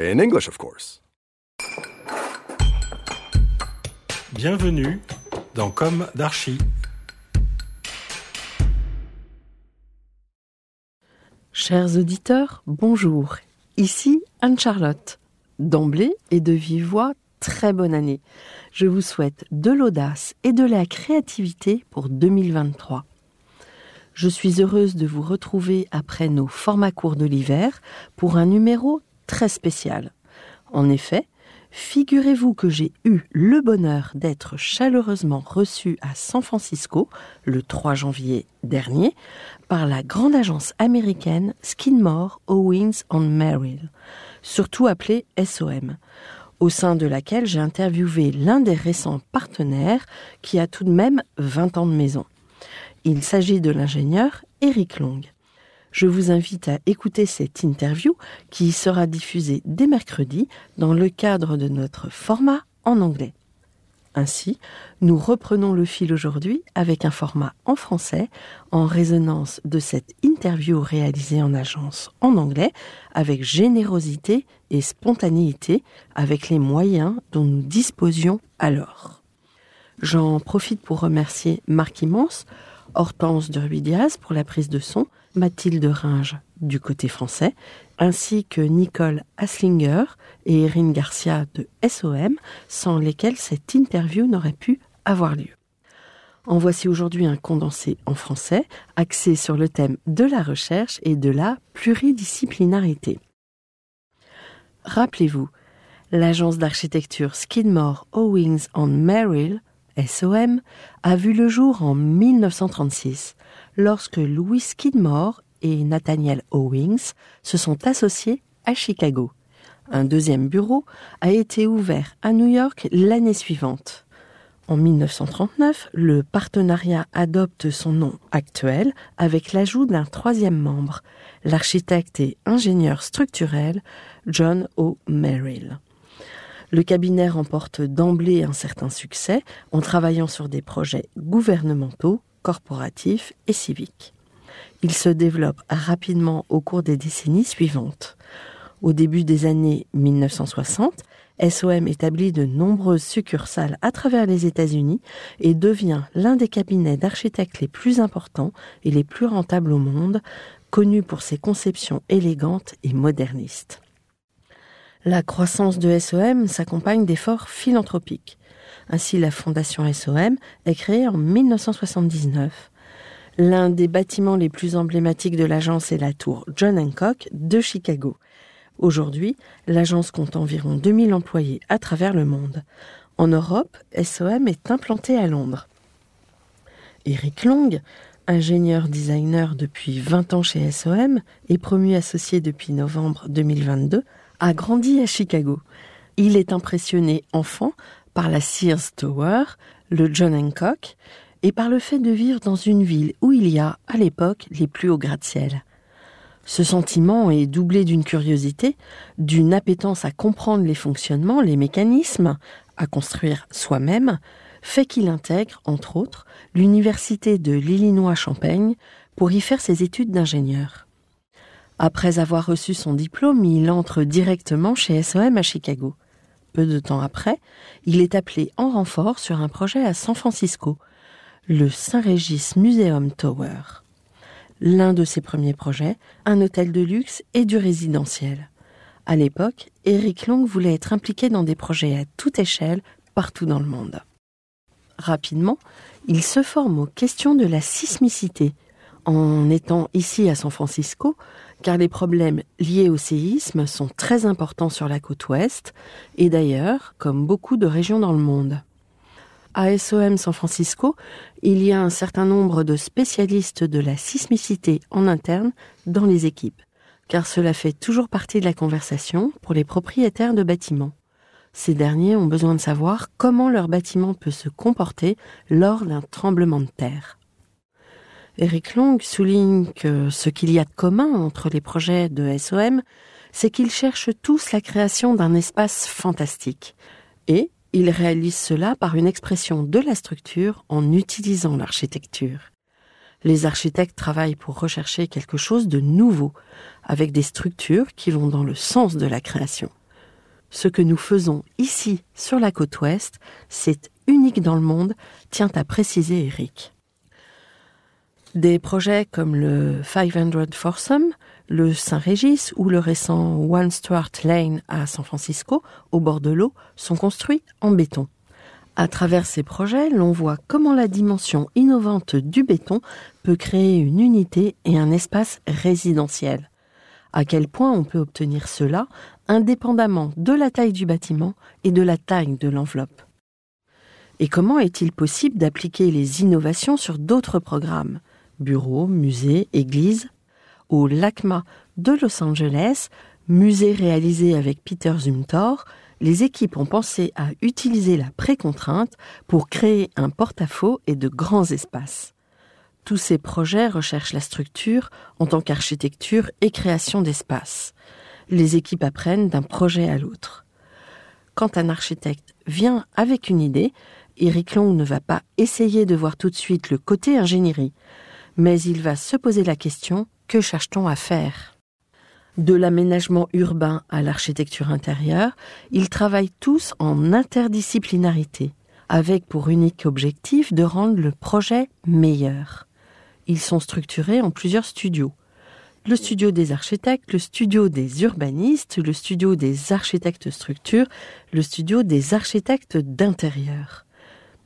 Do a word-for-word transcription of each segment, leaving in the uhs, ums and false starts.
In English, of course. Bienvenue dans Comme d'Archi. Chers auditeurs, bonjour. Ici Anne-Charlotte. D'emblée et de vive voix, très bonne année. Je vous souhaite de l'audace et de la créativité pour deux mille vingt-trois. Je suis heureuse de vous retrouver après nos formats courts de l'hiver pour un numéro très spécial. En effet, figurez-vous que j'ai eu le bonheur d'être chaleureusement reçue à San Francisco, le trois janvier dernier, par la grande agence américaine Skidmore, Owings and Merrill, surtout appelée S O M, au sein de laquelle j'ai interviewé l'un des récents partenaires qui a tout de même vingt ans de maison. Il s'agit de l'ingénieur Eric Long. Je vous invite à écouter cette interview qui sera diffusée dès mercredi dans le cadre de notre format en anglais. Ainsi, nous reprenons le fil aujourd'hui avec un format en français en résonance de cette interview réalisée en agence en anglais avec générosité et spontanéité avec les moyens dont nous disposions alors. J'en profite pour remercier Marc Immense, Hortense de Ruidias pour la prise de son, Mathilde Ringe du côté français, ainsi que Nicole Hasslinger et Erin Garcia de S O M, sans lesquels cette interview n'aurait pu avoir lieu. En voici aujourd'hui un condensé en français, axé sur le thème de la recherche et de la pluridisciplinarité. Rappelez-vous, l'agence d'architecture Skidmore, Owings and Merrill, S O M, a vu le jour en mille neuf cent trente-six, lorsque Louis Skidmore et Nathaniel Owings se sont associés à Chicago. Un deuxième bureau a été ouvert à New York l'année suivante. En mille neuf cent trente-neuf, le partenariat adopte son nom actuel avec l'ajout d'un troisième membre, l'architecte et ingénieur structurel John O. Merrill. Le cabinet remporte d'emblée un certain succès en travaillant sur des projets gouvernementaux, corporatifs et civiques. Il se développe rapidement au cours des décennies suivantes. Au début des années mille neuf cent soixante, S O M établit de nombreuses succursales à travers les États-Unis et devient l'un des cabinets d'architectes les plus importants et les plus rentables au monde, connu pour ses conceptions élégantes et modernistes. La croissance de S O M s'accompagne d'efforts philanthropiques. Ainsi, la fondation S O M est créée en mille neuf cent soixante-dix-neuf. L'un des bâtiments les plus emblématiques de l'agence est la tour John Hancock de Chicago. Aujourd'hui, l'agence compte environ deux mille employés à travers le monde. En Europe, S O M est implantée à Londres. Eric Long, ingénieur-designer depuis vingt ans chez S O M et promu associé depuis novembre deux mille vingt-deux, a grandi à Chicago. Il est impressionné, enfant, par la Sears Tower, le John Hancock, et par le fait de vivre dans une ville où il y a, à l'époque, les plus hauts gratte-ciel. Ce sentiment est doublé d'une curiosité, d'une appétence à comprendre les fonctionnements, les mécanismes, à construire soi-même, fait qu'il intègre, entre autres, l'université de l'Illinois-Champaign pour y faire ses études d'ingénieur. Après avoir reçu son diplôme, il entre directement chez S O M à Chicago. Peu de temps après, il est appelé en renfort sur un projet à San Francisco, le Saint-Régis Museum Tower. l'un de ses premiers projets, un hôtel de luxe et du résidentiel. À l'époque, Eric Long voulait être impliqué dans des projets à toute échelle, partout dans le monde. Rapidement, il se forme aux questions de la sismicité, en étant ici à San Francisco, car les problèmes liés au séisme sont très importants sur la côte ouest, et d'ailleurs, comme beaucoup de régions dans le monde. À S O M San Francisco, il y a un certain nombre de spécialistes de la sismicité en interne dans les équipes, car cela fait toujours partie de la conversation pour les propriétaires de bâtiments. Ces derniers ont besoin de savoir comment leur bâtiment peut se comporter lors d'un tremblement de terre. Eric Long souligne que ce qu'il y a de commun entre les projets de S O M, c'est qu'ils cherchent tous la création d'un espace fantastique. Et ils réalisent cela par une expression de la structure en utilisant l'architecture. Les architectes travaillent pour rechercher quelque chose de nouveau, avec des structures qui vont dans le sens de la création. Ce que nous faisons ici, sur la côte ouest, c'est unique dans le monde, tient à préciser Eric. Des projets comme le cinq cents Forsham, le Saint-Régis ou le récent One Stuart Lane à San Francisco, au bord de l'eau, sont construits en béton. À travers ces projets, l'on voit comment la dimension innovante du béton peut créer une unité et un espace résidentiel. À quel point on peut obtenir cela, indépendamment de la taille du bâtiment et de la taille de l'enveloppe. Et comment est-il possible d'appliquer les innovations sur d'autres programmes ? Bureaux, musées, églises ? Au LACMA de Los Angeles, musée réalisé avec Peter Zumthor, les équipes ont pensé à utiliser la précontrainte pour créer un porte-à-faux et de grands espaces. Tous ces projets recherchent la structure en tant qu'architecture et création d'espace. Les équipes apprennent d'un projet à l'autre. Quand un architecte vient avec une idée, Eric Long ne va pas essayer de voir tout de suite le côté ingénierie, mais il va se poser la question « que cherche-t-on à faire ?» De l'aménagement urbain à l'architecture intérieure, ils travaillent tous en interdisciplinarité, avec pour unique objectif de rendre le projet meilleur. Ils sont structurés en plusieurs studios. Le studio des architectes, le studio des urbanistes, le studio des architectes structures, le studio des architectes d'intérieur.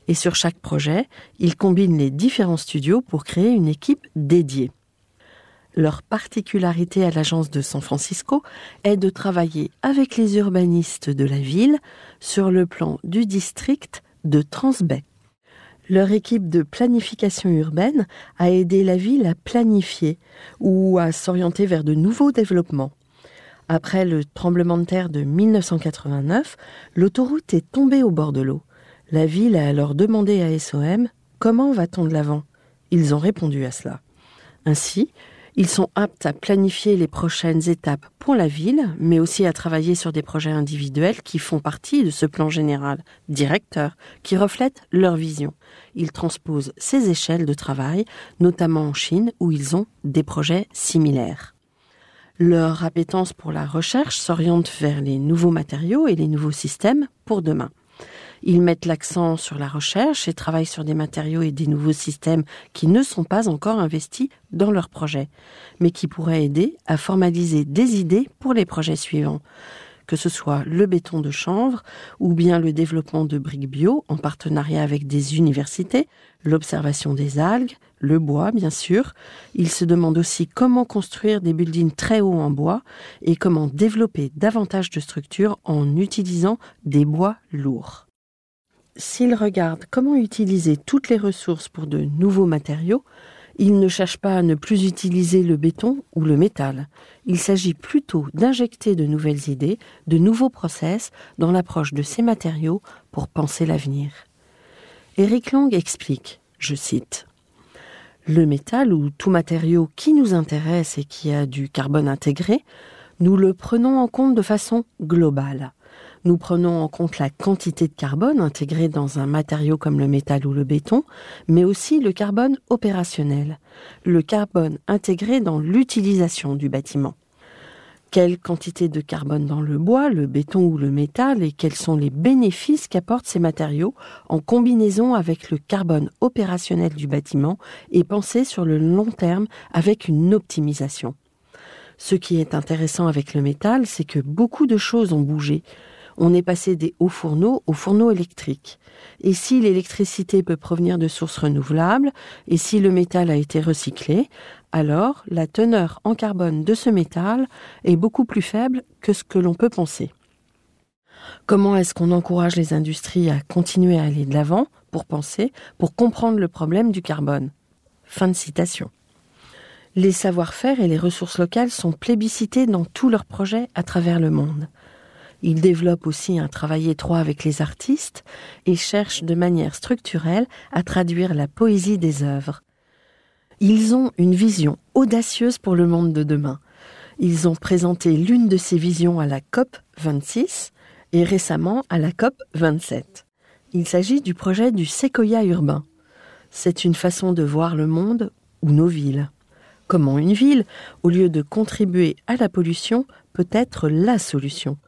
Et sur chaque projet, ils combinent les différents studios pour créer une équipe dédiée. Leur particularité à l'agence de San Francisco est de travailler avec les urbanistes de la ville sur le plan du district de Transbay. Leur équipe de planification urbaine a aidé la ville à planifier ou à s'orienter vers de nouveaux développements. Après le tremblement de terre de dix-neuf cent quatre-vingt-neuf, l'autoroute est tombée au bord de l'eau. La ville a alors demandé à S O M « Comment va-t-on de l'avant ?» Ils ont répondu à cela. Ainsi, ils sont aptes à planifier les prochaines étapes pour la ville, mais aussi à travailler sur des projets individuels qui font partie de ce plan général directeur, qui reflète leur vision. Ils transposent ces échelles de travail, notamment en Chine, où ils ont des projets similaires. Leur appétence pour la recherche s'oriente vers les nouveaux matériaux et les nouveaux systèmes pour demain. Ils mettent l'accent sur la recherche et travaillent sur des matériaux et des nouveaux systèmes qui ne sont pas encore investis dans leurs projets, mais qui pourraient aider à formaliser des idées pour les projets suivants, que ce soit le béton de chanvre ou bien le développement de briques bio en partenariat avec des universités, l'observation des algues, le bois bien sûr. Ils se demandent aussi comment construire des buildings très hauts en bois et comment développer davantage de structures en utilisant des bois lourds. S'ils regardent comment utiliser toutes les ressources pour de nouveaux matériaux, ils ne cherchent pas à ne plus utiliser le béton ou le métal. Il s'agit plutôt d'injecter de nouvelles idées, de nouveaux process dans l'approche de ces matériaux pour penser l'avenir. Eric Long explique, je cite, « Le métal ou tout matériau qui nous intéresse et qui a du carbone intégré, nous le prenons en compte de façon globale. » Nous prenons en compte la quantité de carbone intégrée dans un matériau comme le métal ou le béton, mais aussi le carbone opérationnel, le carbone intégré dans l'utilisation du bâtiment. quelle quantité de carbone dans le bois, le béton ou le métal, et quels sont les bénéfices qu'apportent ces matériaux en combinaison avec le carbone opérationnel du bâtiment et pensé sur le long terme avec une optimisation. Ce qui est intéressant avec le métal, c'est que beaucoup de choses ont bougé. On est passé des hauts fourneaux aux fourneaux électriques. Et si l'électricité peut provenir de sources renouvelables, et si le métal a été recyclé, alors la teneur en carbone de ce métal est beaucoup plus faible que ce que l'on peut penser. Comment est-ce qu'on encourage les industries à continuer à aller de l'avant pour penser, pour comprendre le problème du carbone ? Fin de citation. Les savoir-faire et les ressources locales sont plébiscités dans tous leurs projets à travers le monde. Ils développent aussi un travail étroit avec les artistes et cherchent de manière structurelle à traduire la poésie des œuvres. Ils ont une vision audacieuse pour le monde de demain. Ils ont présenté l'une de ces visions à la C O P vingt-six et récemment à la C O P vingt-sept. Il s'agit du projet du séquoia urbain. C'est une façon de voir le monde ou nos villes. Comment une ville, au lieu de contribuer à la pollution, peut être la solution ?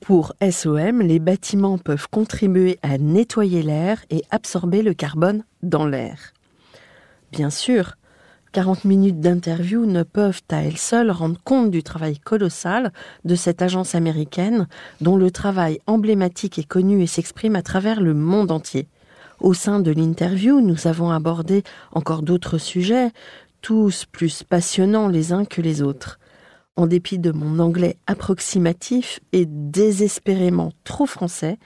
Pour S O M, les bâtiments peuvent contribuer à nettoyer l'air et absorber le carbone dans l'air. Bien sûr, quarante minutes d'interview ne peuvent à elles seules rendre compte du travail colossal de cette agence américaine dont le travail emblématique est connu et s'exprime à travers le monde entier. Au sein de l'interview, nous avons abordé encore d'autres sujets, tous plus passionnants les uns que les autres. En dépit de mon anglais approximatif et désespérément trop français,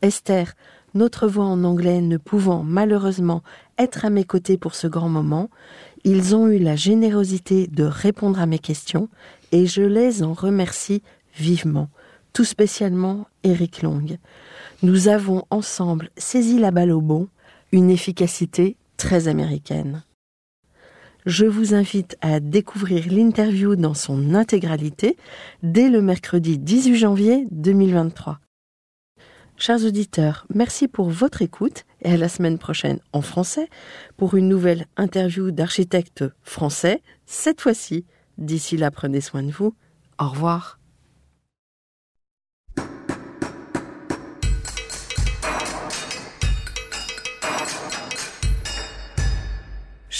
Esther, notre voix en anglais ne pouvant malheureusement être à mes côtés pour ce grand moment, ils ont eu la générosité de répondre à mes questions et je les en remercie vivement, tout spécialement Eric Long. Nous avons ensemble saisi la balle au bond, une efficacité très américaine. Je vous invite à découvrir l'interview dans son intégralité dès le mercredi dix-huit janvier deux mille vingt-trois. Chers auditeurs, merci pour votre écoute et à la semaine prochaine en français pour une nouvelle interview d'architectes français, cette fois-ci. D'ici là, prenez soin de vous. Au revoir.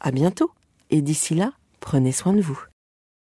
À bientôt, et d'ici là, prenez soin de vous.